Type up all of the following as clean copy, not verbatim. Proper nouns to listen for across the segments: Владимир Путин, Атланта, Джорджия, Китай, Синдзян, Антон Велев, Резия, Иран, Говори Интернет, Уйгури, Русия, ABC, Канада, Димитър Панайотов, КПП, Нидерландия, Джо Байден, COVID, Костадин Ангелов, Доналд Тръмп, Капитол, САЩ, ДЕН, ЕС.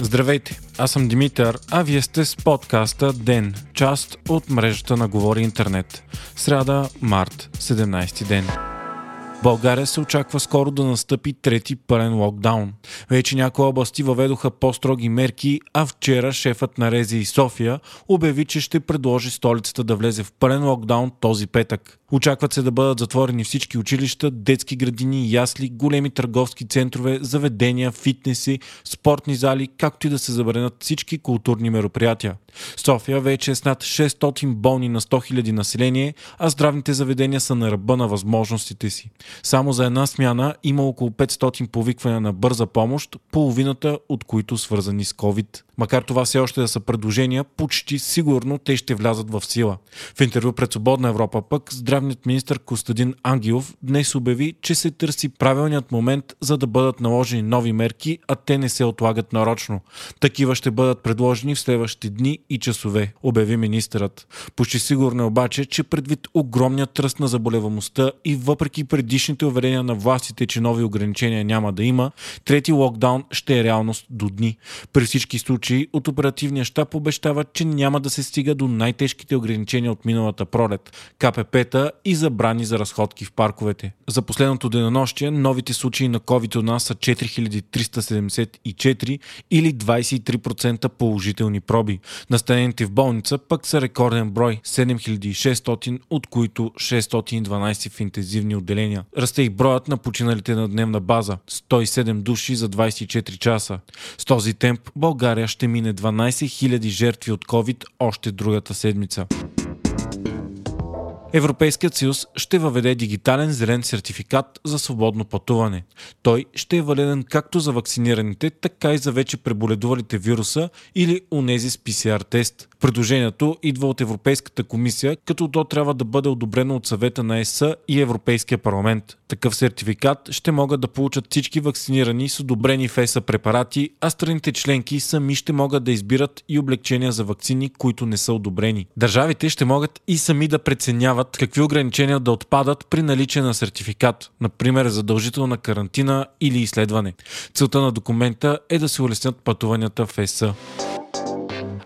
Здравейте, аз съм Димитър, а вие сте с подкаста ДЕН, част от мрежата на Говори Интернет. Сряда, март, 17 ден. България се очаква скоро да настъпи трети пълен локдаун. Вече някои области въведоха по-строги мерки, а вчера шефът на Резия и София обяви, че ще предложи столицата да влезе в пълен локдаун този петък. Очакват се да бъдат затворени всички училища, детски градини, ясли, големи търговски центрове, заведения, фитнеси, спортни зали, както и да се забранят всички културни мероприятия. София вече е с над 600 болни на 100 000 население, а здравните заведения са на ръба на възможностите си. Само за една смяна има около 500 повиквания на бърза помощ, половината от които свързани с COVID. Макар това все още да са предложения, почти сигурно те ще влязат в сила. В интервю пред Свободна Европа пък здравният министър Костадин Ангелов днес обяви, че се търси правилният момент, за да бъдат наложени нови мерки, а те не се отлагат нарочно. Такива ще бъдат предложени в следващите дни и часове, обяви министърът. Почти сигурно е обаче, че предвид огромният ръст на заболеваемостта и въпреки предишните уверения на властите, че нови ограничения няма да има, трети локдаун ще е реалност до дни. При всички случаи от оперативния щаб обещават, че няма да се стига до най-тежките ограничения от миналата пролет, КПП-та и забрани за разходки в парковете. За последното денонощие новите случаи на COVID у нас са 4374 или 23% положителни проби. Настанените в болница пък са рекорден брой – 7600, от които 612 в интензивни отделения. Расте и броят на починалите на дневна база – 107 души за 24 часа. С този темп България ще мине 12 000 жертви от COVID още другата седмица. Европейският съюз ще въведе дигитален зелен сертификат за свободно пътуване. Той ще е валиден както за вакцинираните, така и за вече преболедувалите вируса или онези с ПСР-тест. Предложението идва от Европейската комисия, като то трябва да бъде одобрено от Съвета на ЕС и Европейския парламент. Такъв сертификат ще могат да получат всички вакцинирани с одобрени в ЕС препарати, а страните членки сами ще могат да избират и облегчения за вакцини, които не са одобрени. Държавите ще могат и сами да преценяват какви ограничения да отпадат при наличие на сертификат, например задължителна карантина или изследване. Целта на документа е да се улеснят пътуванията в ЕС.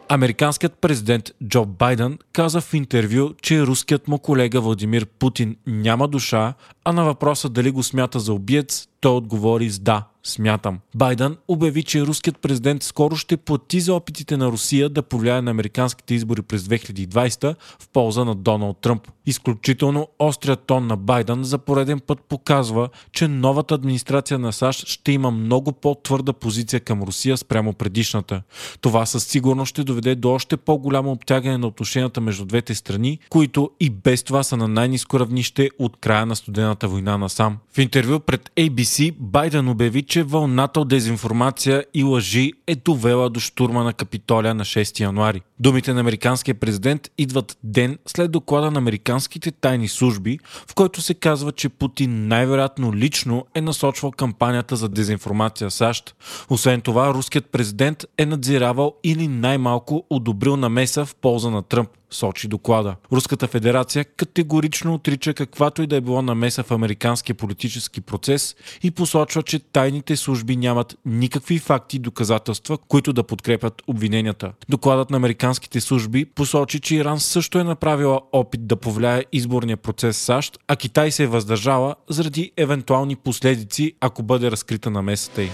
Американският президент Джо Байден каза в интервю, че руският му колега Владимир Путин няма душа, а на въпроса дали го смята за убиец, той отговори с да. Смятам. Байден обяви, че руският президент скоро ще плати за опитите на Русия да повлияе на американските избори през 2020 в полза на Доналд Тръмп. Изключително острият тон на Байден за пореден път показва, че новата администрация на САЩ ще има много по-твърда позиция към Русия спрямо предишната. Това със сигурност ще доведе до още по-голямо обтягане на отношенията между двете страни, които и без това са на най-ниско равнище от края на студената война насам. В интервю пред ABC Байден обяви, че вълната от дезинформация и лъжи е довела до щурма на Капитоля на 6 януари. Думите на американския президент идват ден след доклада на американските тайни служби, в който се казва, че Путин най-вероятно лично е насочвал кампанията за дезинформация в САЩ. Освен това, руският президент е надзиравал или най-малко одобрил намеса в полза на Тръмп, сочи доклада. Руската федерация категорично отрича каквато и да е било намеса в американския политически процес и посочва, че тайните служби нямат никакви факти и доказателства, които да подкрепят обвиненията. Докладът на американските служби посочи, че Иран също е направила опит да повлияе изборния процес в САЩ, а Китай се е въздържала заради евентуални последици, ако бъде разкрита намесата й.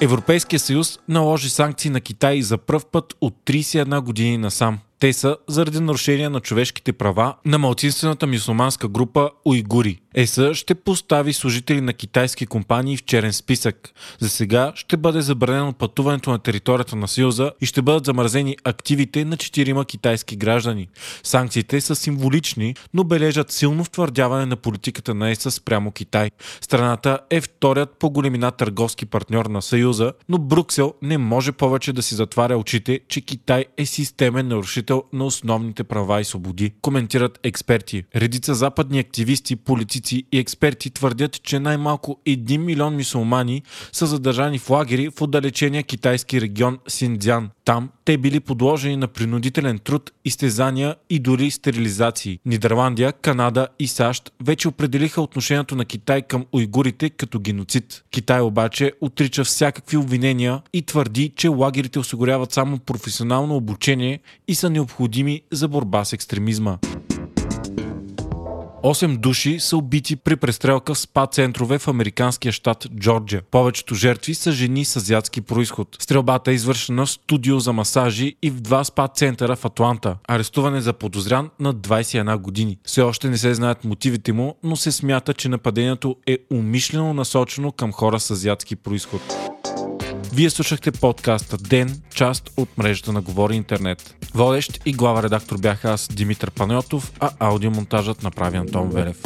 Европейския съюз наложи санкции на Китай за пръв път от 31 години насам. Те са заради нарушение на човешките права на малцинствената мюсюлманска група уйгури. ЕС ще постави служители на китайски компании в черен списък. За сега ще бъде забранено пътуването на територията на Съюза и ще бъдат замразени активите на 4 китайски граждани. Санкциите са символични, но бележат силно втвърдяване на политиката на ЕС спрямо Китай. Страната е вторият по големина търговски партньор на Съюза, но Брюксел не може повече да си затваря очите, че Китай е системен нарушител нарушител на основните права и свободи, коментират експерти. Редица западни активисти, политици и експерти твърдят, че най-малко 1 милион мюсюлмани са задържани в лагери в отдалечения китайски регион Синдзян. Там те били подложени на принудителен труд, изтезания и дори стерилизации. Нидерландия, Канада и САЩ вече определиха отношението на Китай към уйгурите като геноцид. Китай обаче отрича всякакви обвинения и твърди, че лагерите осигуряват само професионално обучение и са необходими за борба с екстремизма. 8 души са убити при престрелка в спа-центрове в американския щат Джорджия. Повечето жертви са жени с азиатски произход. Стрелбата е извършена в студио за масажи и в 2 спа-центъра в Атланта. Арестуван е заподозрян на 21 години. Все още не се знаят мотивите му, но се смята, че нападението е умишлено насочено към хора с азиатски произход. Вие слушахте подкаста ДЕН, част от мрежата на Говори Интернет. Водещ и главен редактор бях аз, Димитър Панайотов, а аудиомонтажът направи Антон Велев.